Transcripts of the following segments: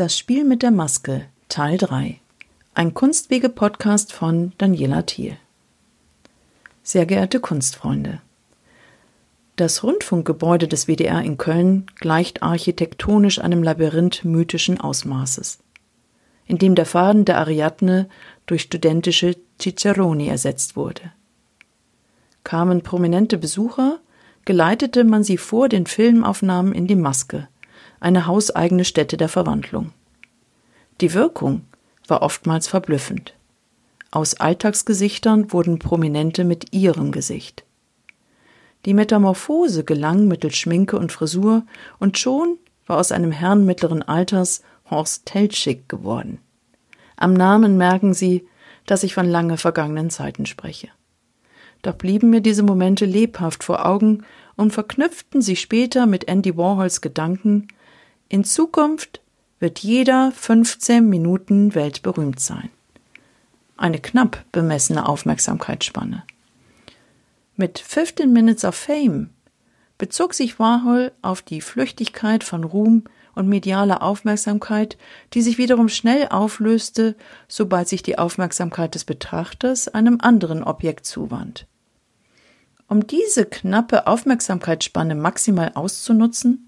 Das Spiel mit der Maske, Teil 3. Ein Kunstwege-Podcast von Daniela Thiel. Sehr geehrte Kunstfreunde, das Rundfunkgebäude des WDR in Köln gleicht architektonisch einem Labyrinth mythischen Ausmaßes, in dem der Faden der Ariadne durch studentische Ciceroni ersetzt wurde. Kamen prominente Besucher, geleitete man sie vor den Filmaufnahmen in die Maske, eine hauseigene Stätte der Verwandlung. Die Wirkung war oftmals verblüffend. Aus Alltagsgesichtern wurden Prominente mit ihrem Gesicht. Die Metamorphose gelang mittels Schminke und Frisur und schon war aus einem Herrn mittleren Alters Horst Teltschick geworden. Am Namen merken Sie, dass ich von lange vergangenen Zeiten spreche. Doch blieben mir diese Momente lebhaft vor Augen und verknüpften sie später mit Andy Warhols Gedanken: In Zukunft wird jeder 15 Minuten weltberühmt sein. Eine knapp bemessene Aufmerksamkeitsspanne. Mit 15 Minutes of Fame bezog sich Warhol auf die Flüchtigkeit von Ruhm und medialer Aufmerksamkeit, die sich wiederum schnell auflöste, sobald sich die Aufmerksamkeit des Betrachters einem anderen Objekt zuwand. Um diese knappe Aufmerksamkeitsspanne maximal auszunutzen,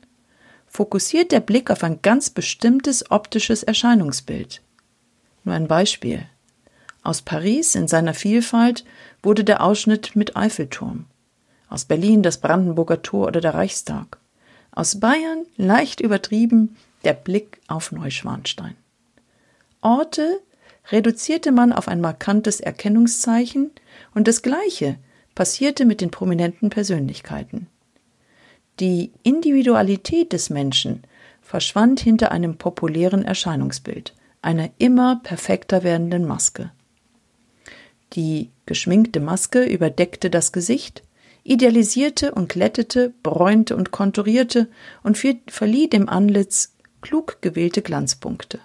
fokussiert der Blick auf ein ganz bestimmtes optisches Erscheinungsbild. Nur ein Beispiel. Aus Paris in seiner Vielfalt wurde der Ausschnitt mit Eiffelturm, aus Berlin das Brandenburger Tor oder der Reichstag, aus Bayern, leicht übertrieben, der Blick auf Neuschwanstein. Orte reduzierte man auf ein markantes Erkennungszeichen und das Gleiche passierte mit den prominenten Persönlichkeiten. Die Individualität des Menschen verschwand hinter einem populären Erscheinungsbild, einer immer perfekter werdenden Maske. Die geschminkte Maske überdeckte das Gesicht, idealisierte und glättete, bräunte und konturierte und verlieh dem Antlitz klug gewählte Glanzpunkte.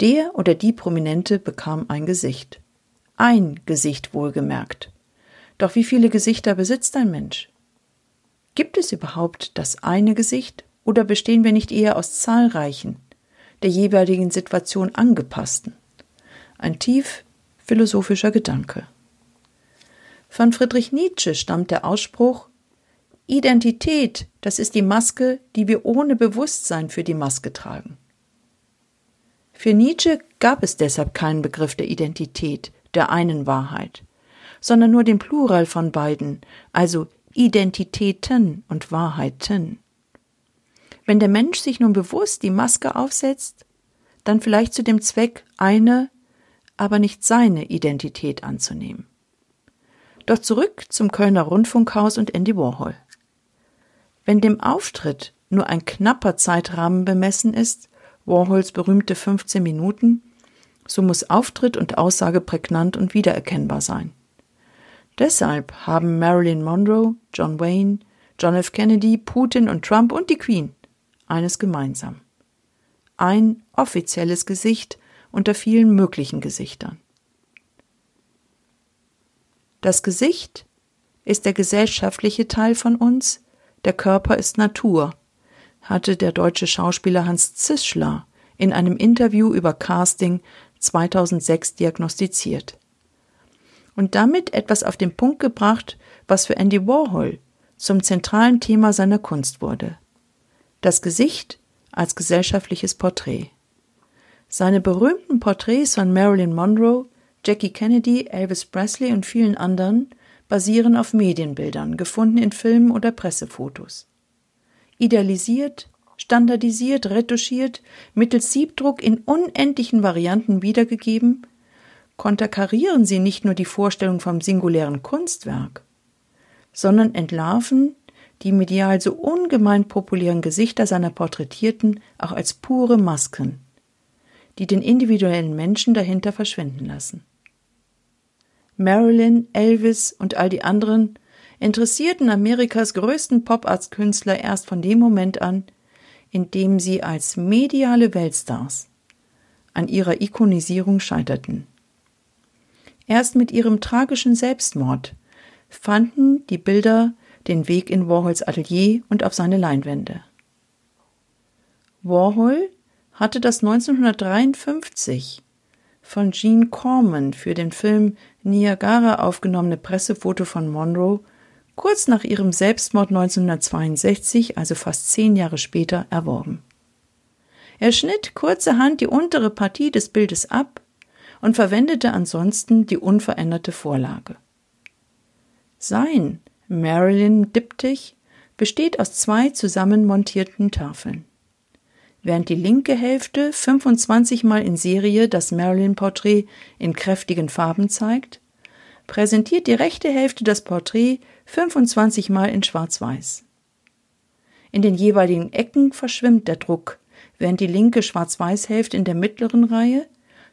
Der oder die Prominente bekam ein Gesicht. Ein Gesicht wohlgemerkt. Doch wie viele Gesichter besitzt ein Mensch? Gibt es überhaupt das eine Gesicht oder bestehen wir nicht eher aus zahlreichen, der jeweiligen Situation angepassten? Ein tief philosophischer Gedanke. Von Friedrich Nietzsche stammt der Ausspruch: Identität, das ist die Maske, die wir ohne Bewusstsein für die Maske tragen. Für Nietzsche gab es deshalb keinen Begriff der Identität, der einen Wahrheit, sondern nur den Plural von beiden, also Identitäten und Wahrheiten. Wenn der Mensch sich nun bewusst die Maske aufsetzt, dann vielleicht zu dem Zweck, eine, aber nicht seine Identität anzunehmen. Doch zurück zum Kölner Rundfunkhaus und Andy Warhol. Wenn dem Auftritt nur ein knapper Zeitrahmen bemessen ist, Warhols berühmte 15 Minuten, so muss Auftritt und Aussage prägnant und wiedererkennbar sein. Deshalb haben Marilyn Monroe, John Wayne, John F. Kennedy, Putin und Trump und die Queen eines gemeinsam: ein offizielles Gesicht unter vielen möglichen Gesichtern. Das Gesicht ist der gesellschaftliche Teil von uns, der Körper ist Natur, hatte der deutsche Schauspieler Hans Zischler in einem Interview über Casting 2006 diagnostiziert. Und damit etwas auf den Punkt gebracht, was für Andy Warhol zum zentralen Thema seiner Kunst wurde: das Gesicht als gesellschaftliches Porträt. Seine berühmten Porträts von Marilyn Monroe, Jackie Kennedy, Elvis Presley und vielen anderen basieren auf Medienbildern, gefunden in Filmen oder Pressefotos. Idealisiert, standardisiert, retuschiert, mittels Siebdruck in unendlichen Varianten wiedergegeben, konterkarieren sie nicht nur die Vorstellung vom singulären Kunstwerk, sondern entlarven die medial so ungemein populären Gesichter seiner Porträtierten auch als pure Masken, die den individuellen Menschen dahinter verschwinden lassen. Marilyn, Elvis und all die anderen interessierten Amerikas größten Pop-Art-Künstler erst von dem Moment an, in dem sie als mediale Weltstars an ihrer Ikonisierung scheiterten. Erst mit ihrem tragischen Selbstmord fanden die Bilder den Weg in Warhols Atelier und auf seine Leinwände. Warhol hatte das 1953 von Jean Corman für den Film Niagara aufgenommene Pressefoto von Monroe kurz nach ihrem Selbstmord 1962, also fast 10 Jahre später, erworben. Er schnitt kurzerhand die untere Partie des Bildes ab und verwendete ansonsten die unveränderte Vorlage. Sein Marilyn-Diptych besteht aus 2 zusammen montierten Tafeln. Während die linke Hälfte 25 Mal in Serie das Marilyn-Porträt in kräftigen Farben zeigt, präsentiert die rechte Hälfte das Porträt 25 Mal in Schwarz-Weiß. In den jeweiligen Ecken verschwimmt der Druck, während die linke Schwarz-Weiß-Hälfte in der mittleren Reihe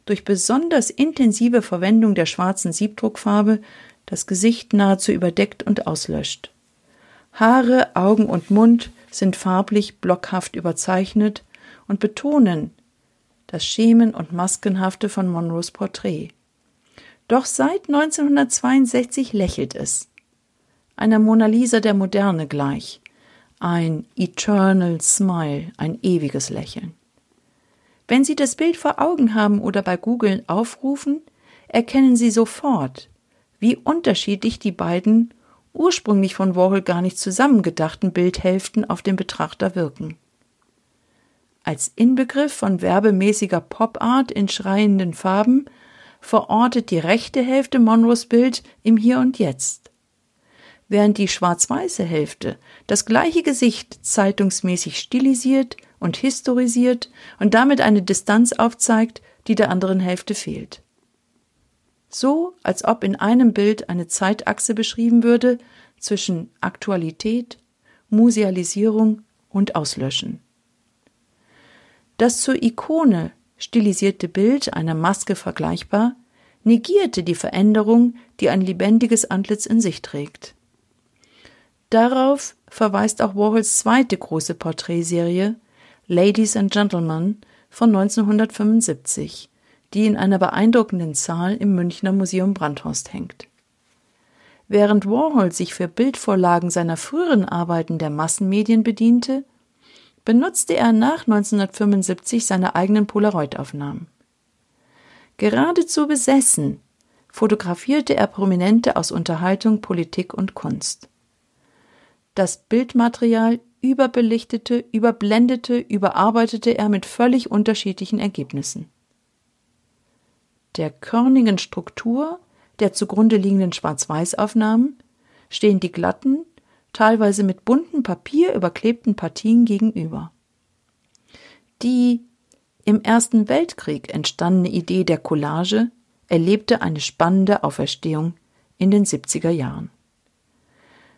durch besonders intensive Verwendung der schwarzen Siebdruckfarbe das Gesicht nahezu überdeckt und auslöscht. Haare, Augen und Mund sind farblich blockhaft überzeichnet und betonen das Schemen- und Maskenhafte von Monroes Porträt. Doch seit 1962 lächelt es, einer Mona Lisa der Moderne gleich, ein Eternal Smile, ein ewiges Lächeln. Wenn Sie das Bild vor Augen haben oder bei Google aufrufen, erkennen Sie sofort, wie unterschiedlich die beiden ursprünglich von Warhol gar nicht zusammengedachten Bildhälften auf den Betrachter wirken. Als Inbegriff von werbemäßiger Pop-Art in schreienden Farben verortet die rechte Hälfte Monroes Bild im Hier und Jetzt, während die schwarz-weiße Hälfte das gleiche Gesicht zeitungsmäßig stilisiert und historisiert und damit eine Distanz aufzeigt, die der anderen Hälfte fehlt. So, als ob in einem Bild eine Zeitachse beschrieben würde zwischen Aktualität, Musealisierung und Auslöschen. Das zur Ikone stilisierte Bild, einer Maske vergleichbar, negierte die Veränderung, die ein lebendiges Antlitz in sich trägt. Darauf verweist auch Warhols zweite große Porträtserie Ladies and Gentlemen von 1975, die in einer beeindruckenden Zahl im Münchner Museum Brandhorst hängt. Während Warhol sich für Bildvorlagen seiner früheren Arbeiten der Massenmedien bediente, benutzte er nach 1975 seine eigenen Polaroid-Aufnahmen. Geradezu besessen fotografierte er Prominente aus Unterhaltung, Politik und Kunst. Das Bildmaterial überbelichtete, überblendete, überarbeitete er mit völlig unterschiedlichen Ergebnissen. Der körnigen Struktur der zugrunde liegenden Schwarz-Weiß-Aufnahmen stehen die glatten, teilweise mit buntem Papier überklebten Partien gegenüber. Die im Ersten Weltkrieg entstandene Idee der Collage erlebte eine spannende Auferstehung in den 70er Jahren.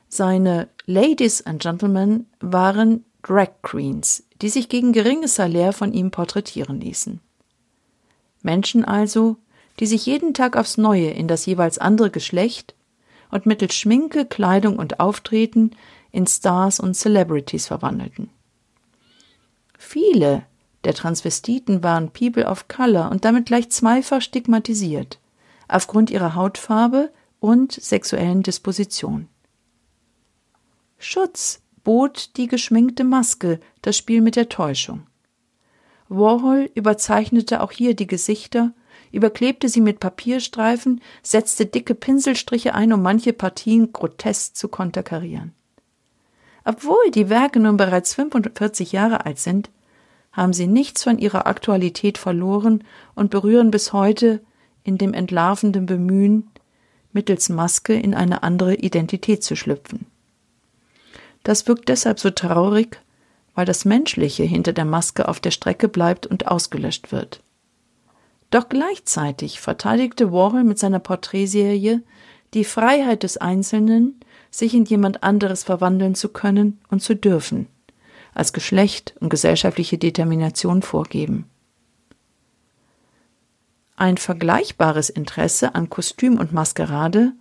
Seine Ladies and Gentlemen waren Drag Queens, die sich gegen geringes Salär von ihm porträtieren ließen. Menschen also, die sich jeden Tag aufs Neue in das jeweils andere Geschlecht und mittels Schminke, Kleidung und Auftreten in Stars und Celebrities verwandelten. Viele der Transvestiten waren People of Color und damit gleich zweifach stigmatisiert, aufgrund ihrer Hautfarbe und sexuellen Disposition. Schutz bot die geschminkte Maske, das Spiel mit der Täuschung. Warhol überzeichnete auch hier die Gesichter, überklebte sie mit Papierstreifen, setzte dicke Pinselstriche ein, um manche Partien grotesk zu konterkarieren. Obwohl die Werke nun bereits 45 Jahre alt sind, haben sie nichts von ihrer Aktualität verloren und berühren bis heute in dem entlarvenden Bemühen, mittels Maske in eine andere Identität zu schlüpfen. Das wirkt deshalb so traurig, weil das Menschliche hinter der Maske auf der Strecke bleibt und ausgelöscht wird. Doch gleichzeitig verteidigte Warhol mit seiner Porträtserie die Freiheit des Einzelnen, sich in jemand anderes verwandeln zu können und zu dürfen, als Geschlecht und gesellschaftliche Determination vorgeben. Ein vergleichbares Interesse an Kostüm und Maskerade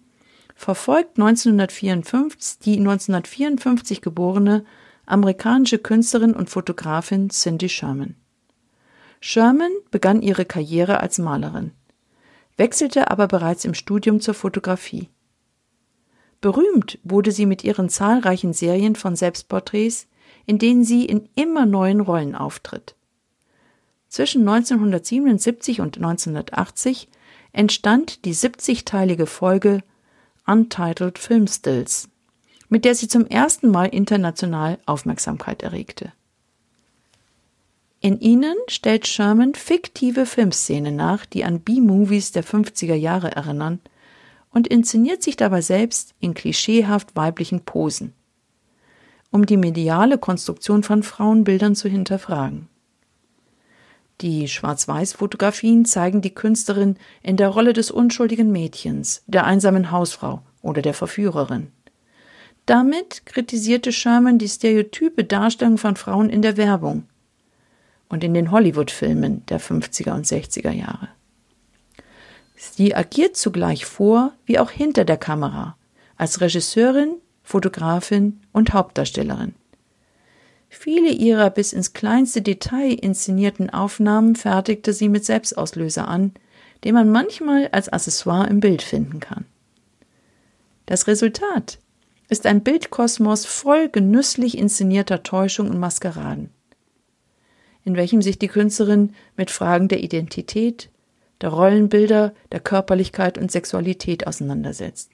verfolgt die 1954 geborene amerikanische Künstlerin und Fotografin Cindy Sherman. Sherman begann ihre Karriere als Malerin, wechselte aber bereits im Studium zur Fotografie. Berühmt wurde sie mit ihren zahlreichen Serien von Selbstporträts, in denen sie in immer neuen Rollen auftritt. Zwischen 1977 und 1980 entstand die 70-teilige Folge Untitled Filmstills, mit der sie zum ersten Mal international Aufmerksamkeit erregte. In ihnen stellt Sherman fiktive Filmszenen nach, die an B-Movies der 50er Jahre erinnern, und inszeniert sich dabei selbst in klischeehaft weiblichen Posen, um die mediale Konstruktion von Frauenbildern zu hinterfragen. Die Schwarz-Weiß-Fotografien zeigen die Künstlerin in der Rolle des unschuldigen Mädchens, der einsamen Hausfrau oder der Verführerin. Damit kritisierte Sherman die stereotype Darstellung von Frauen in der Werbung und in den Hollywood-Filmen der 50er und 60er Jahre. Sie agiert zugleich vor wie auch hinter der Kamera, als Regisseurin, Fotografin und Hauptdarstellerin. Viele ihrer bis ins kleinste Detail inszenierten Aufnahmen fertigte sie mit Selbstauslöser an, den man manchmal als Accessoire im Bild finden kann. Das Resultat ist ein Bildkosmos voll genüsslich inszenierter Täuschung und Maskeraden, in welchem sich die Künstlerin mit Fragen der Identität, der Rollenbilder, der Körperlichkeit und Sexualität auseinandersetzt.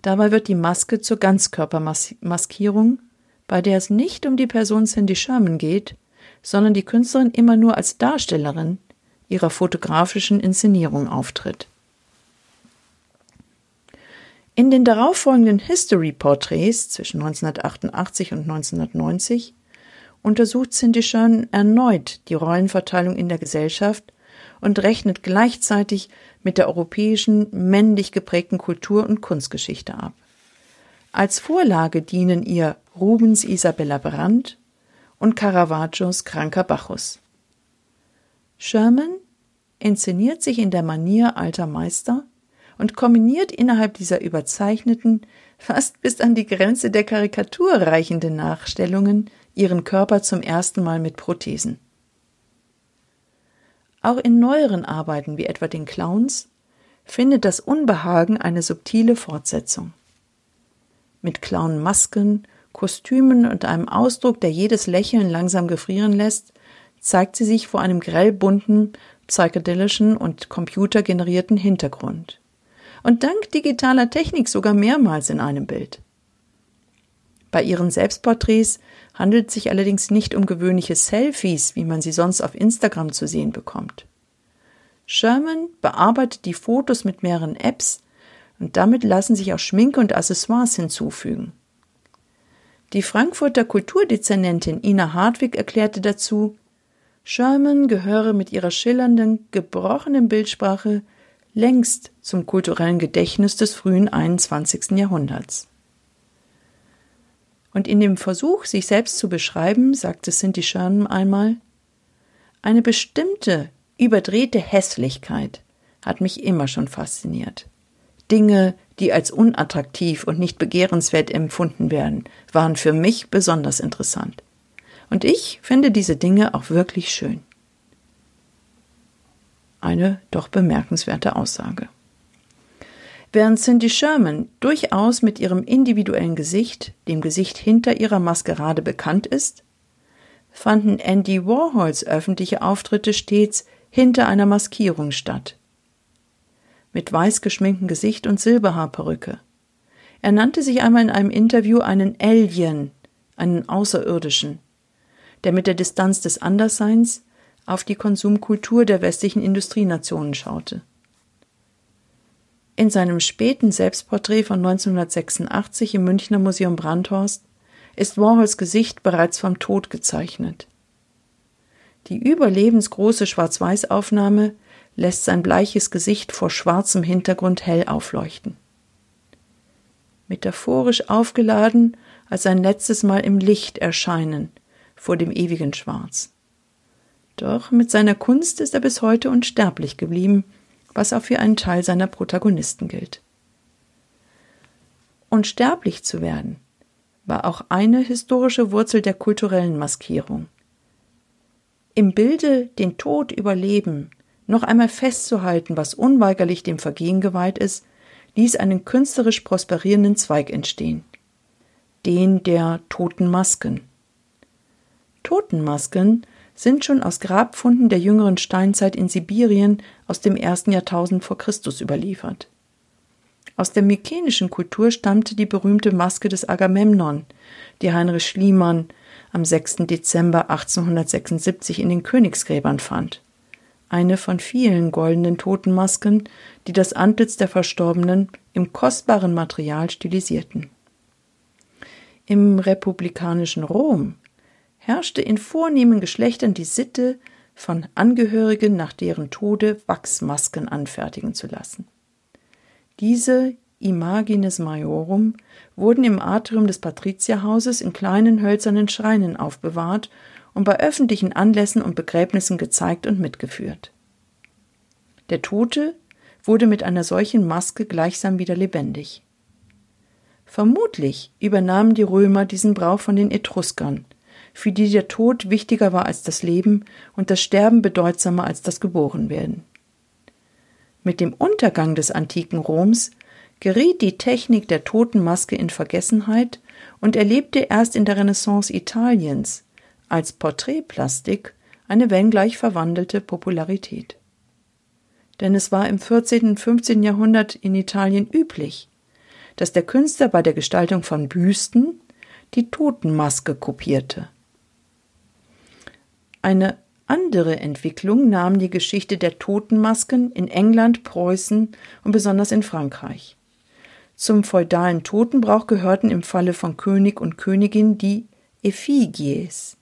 Dabei wird die Maske zur Ganzkörpermaskierung, bei der es nicht um die Person Cindy Sherman geht, sondern die Künstlerin immer nur als Darstellerin ihrer fotografischen Inszenierung auftritt. In den darauffolgenden History-Porträts zwischen 1988 und 1990 untersucht Cindy Sherman erneut die Rollenverteilung in der Gesellschaft und rechnet gleichzeitig mit der europäischen, männlich geprägten Kultur- und Kunstgeschichte ab. Als Vorlage dienen ihr Rubens Isabella Brandt und Caravaggios Kranker Bacchus. Sherman inszeniert sich in der Manier alter Meister und kombiniert innerhalb dieser überzeichneten, fast bis an die Grenze der Karikatur reichenden Nachstellungen ihren Körper zum ersten Mal mit Prothesen. Auch in neueren Arbeiten, wie etwa den Clowns, findet das Unbehagen eine subtile Fortsetzung. Mit Clownmasken, Kostümen und einem Ausdruck, der jedes Lächeln langsam gefrieren lässt, zeigt sie sich vor einem grellbunten, psychedelischen und computergenerierten Hintergrund. Und dank digitaler Technik sogar mehrmals in einem Bild. Bei ihren Selbstporträts handelt es sich allerdings nicht um gewöhnliche Selfies, wie man sie sonst auf Instagram zu sehen bekommt. Sherman bearbeitet die Fotos mit mehreren Apps und damit lassen sich auch Schminke und Accessoires hinzufügen. Die Frankfurter Kulturdezernentin Ina Hartwig erklärte dazu, Sherman gehöre mit ihrer schillernden, gebrochenen Bildsprache längst zum kulturellen Gedächtnis des frühen 21. Jahrhunderts. Und in dem Versuch, sich selbst zu beschreiben, sagte Cindy Sherman einmal, eine bestimmte, überdrehte Hässlichkeit hat mich immer schon fasziniert. Dinge, die als unattraktiv und nicht begehrenswert empfunden werden, waren für mich besonders interessant. Und ich finde diese Dinge auch wirklich schön. Eine doch bemerkenswerte Aussage. Während Cindy Sherman durchaus mit ihrem individuellen Gesicht, dem Gesicht hinter ihrer Maskerade bekannt ist, fanden Andy Warhols öffentliche Auftritte stets hinter einer Maskierung statt. Mit weiß geschminktem Gesicht und Silberhaarperücke. Er nannte sich einmal in einem Interview einen Alien, einen Außerirdischen, der mit der Distanz des Andersseins auf die Konsumkultur der westlichen Industrienationen schaute. In seinem späten Selbstporträt von 1986 im Münchner Museum Brandhorst ist Warhols Gesicht bereits vom Tod gezeichnet. Die überlebensgroße Schwarz-Weiß-Aufnahme lässt sein bleiches Gesicht vor schwarzem Hintergrund hell aufleuchten. Metaphorisch aufgeladen als sein letztes Mal im Licht erscheinen vor dem ewigen Schwarz. Doch mit seiner Kunst ist er bis heute unsterblich geblieben, was auch für einen Teil seiner Protagonisten gilt. Unsterblich zu werden, war auch eine historische Wurzel der kulturellen Maskierung. Im Bilde den Tod überleben, noch einmal festzuhalten, was unweigerlich dem Vergehen geweiht ist, ließ einen künstlerisch prosperierenden Zweig entstehen. Den der Totenmasken. Totenmasken sind schon aus Grabfunden der jüngeren Steinzeit in Sibirien aus dem 1. Jahrtausend vor Christus überliefert. Aus der mykenischen Kultur stammte die berühmte Maske des Agamemnon, die Heinrich Schliemann am 6. Dezember 1876 in den Königsgräbern fand. Eine von vielen goldenen Totenmasken, die das Antlitz der Verstorbenen im kostbaren Material stilisierten. Im republikanischen Rom herrschte in vornehmen Geschlechtern die Sitte, von Angehörigen nach deren Tode Wachsmasken anfertigen zu lassen. Diese Imagines Maiorum wurden im Atrium des Patrizierhauses in kleinen hölzernen Schreinen aufbewahrt und bei öffentlichen Anlässen und Begräbnissen gezeigt und mitgeführt. Der Tote wurde mit einer solchen Maske gleichsam wieder lebendig. Vermutlich übernahmen die Römer diesen Brauch von den Etruskern, für die der Tod wichtiger war als das Leben und das Sterben bedeutsamer als das Geborenwerden. Mit dem Untergang des antiken Roms geriet die Technik der Totenmaske in Vergessenheit und erlebte erst in der Renaissance Italiens als Porträtplastik eine wenngleich verwandelte Popularität. Denn es war im 14. und 15. Jahrhundert in Italien üblich, dass der Künstler bei der Gestaltung von Büsten die Totenmaske kopierte. Eine andere Entwicklung nahm die Geschichte der Totenmasken in England, Preußen und besonders in Frankreich. Zum feudalen Totenbrauch gehörten im Falle von König und Königin die Effigies.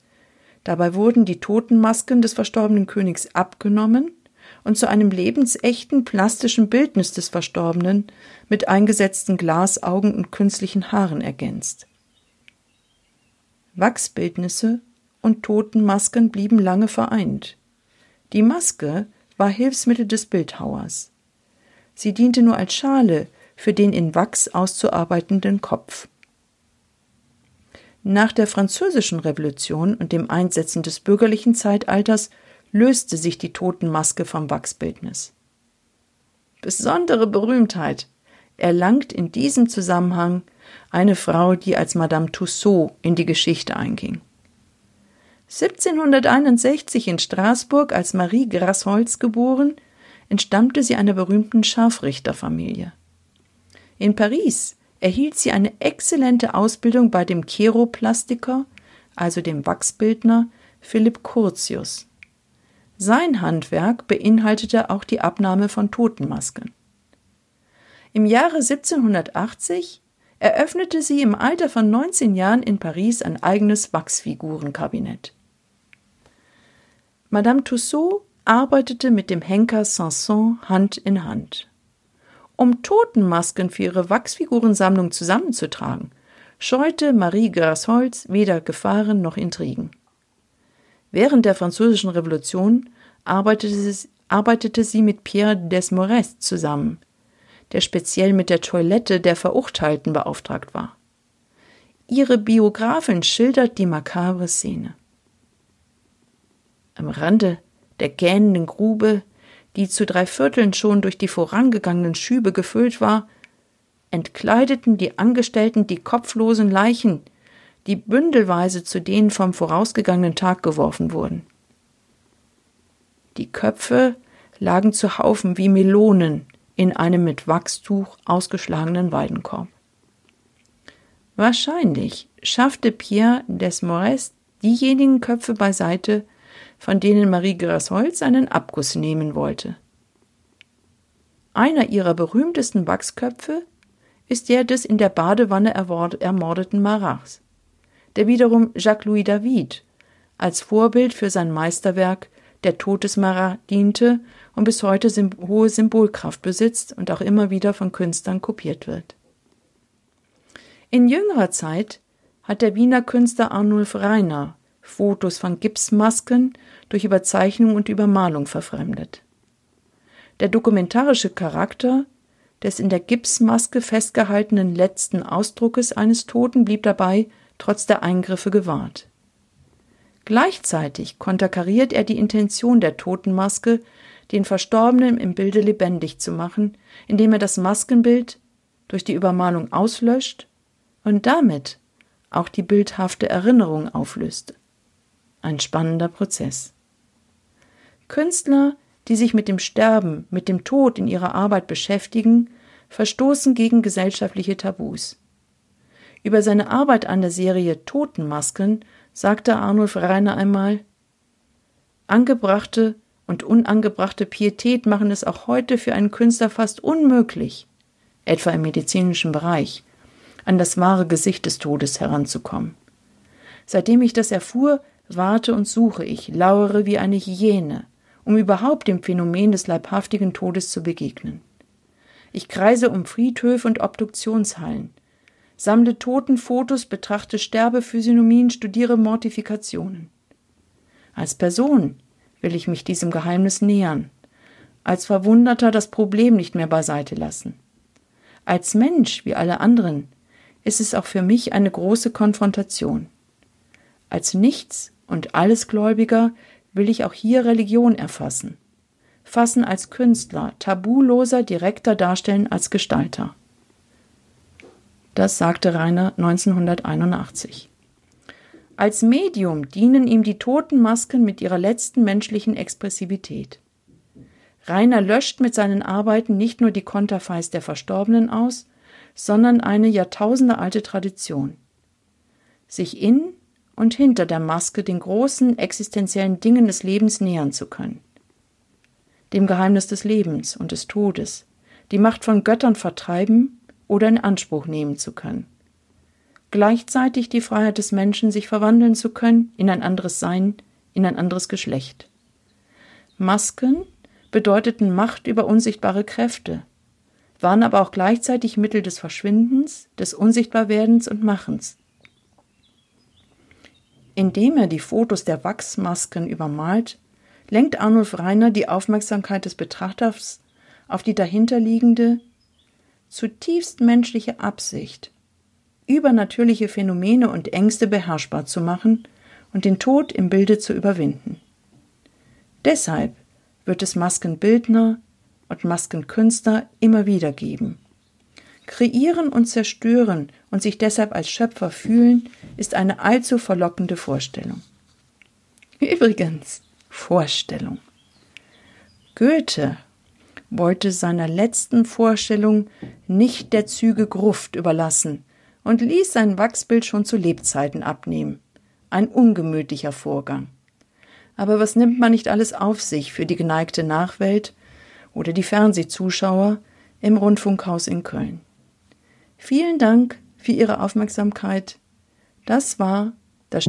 Dabei wurden die Totenmasken des verstorbenen Königs abgenommen und zu einem lebensechten plastischen Bildnis des Verstorbenen mit eingesetzten Glasaugen und künstlichen Haaren ergänzt. Wachsbildnisse und Totenmasken blieben lange vereint. Die Maske war Hilfsmittel des Bildhauers. Sie diente nur als Schale für den in Wachs auszuarbeitenden Kopf. Nach der Französischen Revolution und dem Einsetzen des bürgerlichen Zeitalters löste sich die Totenmaske vom Wachsbildnis. Besondere Berühmtheit erlangt in diesem Zusammenhang eine Frau, die als Madame Tussaud in die Geschichte einging. 1761 in Straßburg als Marie Grassholz geboren, entstammte sie einer berühmten Scharfrichterfamilie. In Paris erhielt sie eine exzellente Ausbildung bei dem Chiroplastiker, also dem Wachsbildner, Philipp Curtius. Sein Handwerk beinhaltete auch die Abnahme von Totenmasken. Im Jahre 1780 eröffnete sie im Alter von 19 Jahren in Paris ein eigenes Wachsfigurenkabinett. Madame Tussaud arbeitete mit dem Henker Sanson Hand in Hand. Um Totenmasken für ihre Wachsfigurensammlung zusammenzutragen, scheute Marie Grassholz weder Gefahren noch Intrigen. Während der Französischen Revolution arbeitete sie mit Pierre Desmores zusammen, der speziell mit der Toilette der Verurteilten beauftragt war. Ihre Biografin schildert die makabre Szene. Am Rande der gähnenden Grube, die zu 3/4 schon durch die vorangegangenen Schübe gefüllt war, entkleideten die Angestellten die kopflosen Leichen, die bündelweise zu denen vom vorausgegangenen Tag geworfen wurden. Die Köpfe lagen zu Haufen wie Melonen in einem mit Wachstuch ausgeschlagenen Weidenkorb. Wahrscheinlich schaffte Pierre Desmores diejenigen Köpfe beiseite, von denen Marie Grassholz einen Abguss nehmen wollte. Einer ihrer berühmtesten Wachsköpfe ist der des in der Badewanne ermordeten Marats, der wiederum Jacques-Louis David als Vorbild für sein Meisterwerk Der Tod des Marat diente und bis heute hohe Symbolkraft besitzt und auch immer wieder von Künstlern kopiert wird. In jüngerer Zeit hat der Wiener Künstler Arnulf Rainer Fotos von Gipsmasken durch Überzeichnung und Übermalung verfremdet. Der dokumentarische Charakter des in der Gipsmaske festgehaltenen letzten Ausdruckes eines Toten blieb dabei trotz der Eingriffe gewahrt. Gleichzeitig konterkariert er die Intention der Totenmaske, den Verstorbenen im Bilde lebendig zu machen, indem er das Maskenbild durch die Übermalung auslöscht und damit auch die bildhafte Erinnerung auflöst. Ein spannender Prozess. Künstler, die sich mit dem Sterben, mit dem Tod in ihrer Arbeit beschäftigen, verstoßen gegen gesellschaftliche Tabus. Über seine Arbeit an der Serie Totenmasken sagte Arnulf Rainer einmal: Angebrachte und unangebrachte Pietät machen es auch heute für einen Künstler fast unmöglich, etwa im medizinischen Bereich, an das wahre Gesicht des Todes heranzukommen. Seitdem ich das erfuhr, warte und suche ich, lauere wie eine Hyäne, um überhaupt dem Phänomen des leibhaftigen Todes zu begegnen. Ich kreise um Friedhöfe und Obduktionshallen, sammle Totenfotos, betrachte Sterbephysiognomien, studiere Mortifikationen. Als Person will ich mich diesem Geheimnis nähern, als Verwundeter das Problem nicht mehr beiseite lassen. Als Mensch, wie alle anderen, ist es auch für mich eine große Konfrontation. Als Nichts- und Allesgläubiger will ich auch hier Religion erfassen, fassen als Künstler, tabuloser, direkter darstellen als Gestalter. Das sagte Rainer 1981. Als Medium dienen ihm die Totenmasken mit ihrer letzten menschlichen Expressivität. Rainer löscht mit seinen Arbeiten nicht nur die Konterfeis der Verstorbenen aus, sondern eine jahrtausendealte Tradition. Sich in und hinter der Maske den großen existenziellen Dingen des Lebens nähern zu können. Dem Geheimnis des Lebens und des Todes, die Macht von Göttern vertreiben oder in Anspruch nehmen zu können. Gleichzeitig die Freiheit des Menschen, sich verwandeln zu können in ein anderes Sein, in ein anderes Geschlecht. Masken bedeuteten Macht über unsichtbare Kräfte, waren aber auch gleichzeitig Mittel des Verschwindens, des Unsichtbarwerdens und Machens. Indem er die Fotos der Wachsmasken übermalt, lenkt Arnulf Rainer die Aufmerksamkeit des Betrachters auf die dahinterliegende, zutiefst menschliche Absicht, übernatürliche Phänomene und Ängste beherrschbar zu machen und den Tod im Bilde zu überwinden. Deshalb wird es Maskenbildner und Maskenkünstler immer wieder geben. Kreieren und zerstören und sich deshalb als Schöpfer fühlen, ist eine allzu verlockende Vorstellung. Übrigens, Vorstellung. Goethe wollte seiner letzten Vorstellung nicht der Züge Gruft überlassen und ließ sein Wachsbild schon zu Lebzeiten abnehmen. Ein ungemütlicher Vorgang. Aber was nimmt man nicht alles auf sich für die geneigte Nachwelt oder die Fernsehzuschauer im Rundfunkhaus in Köln? Vielen Dank für Ihre Aufmerksamkeit. Das war das...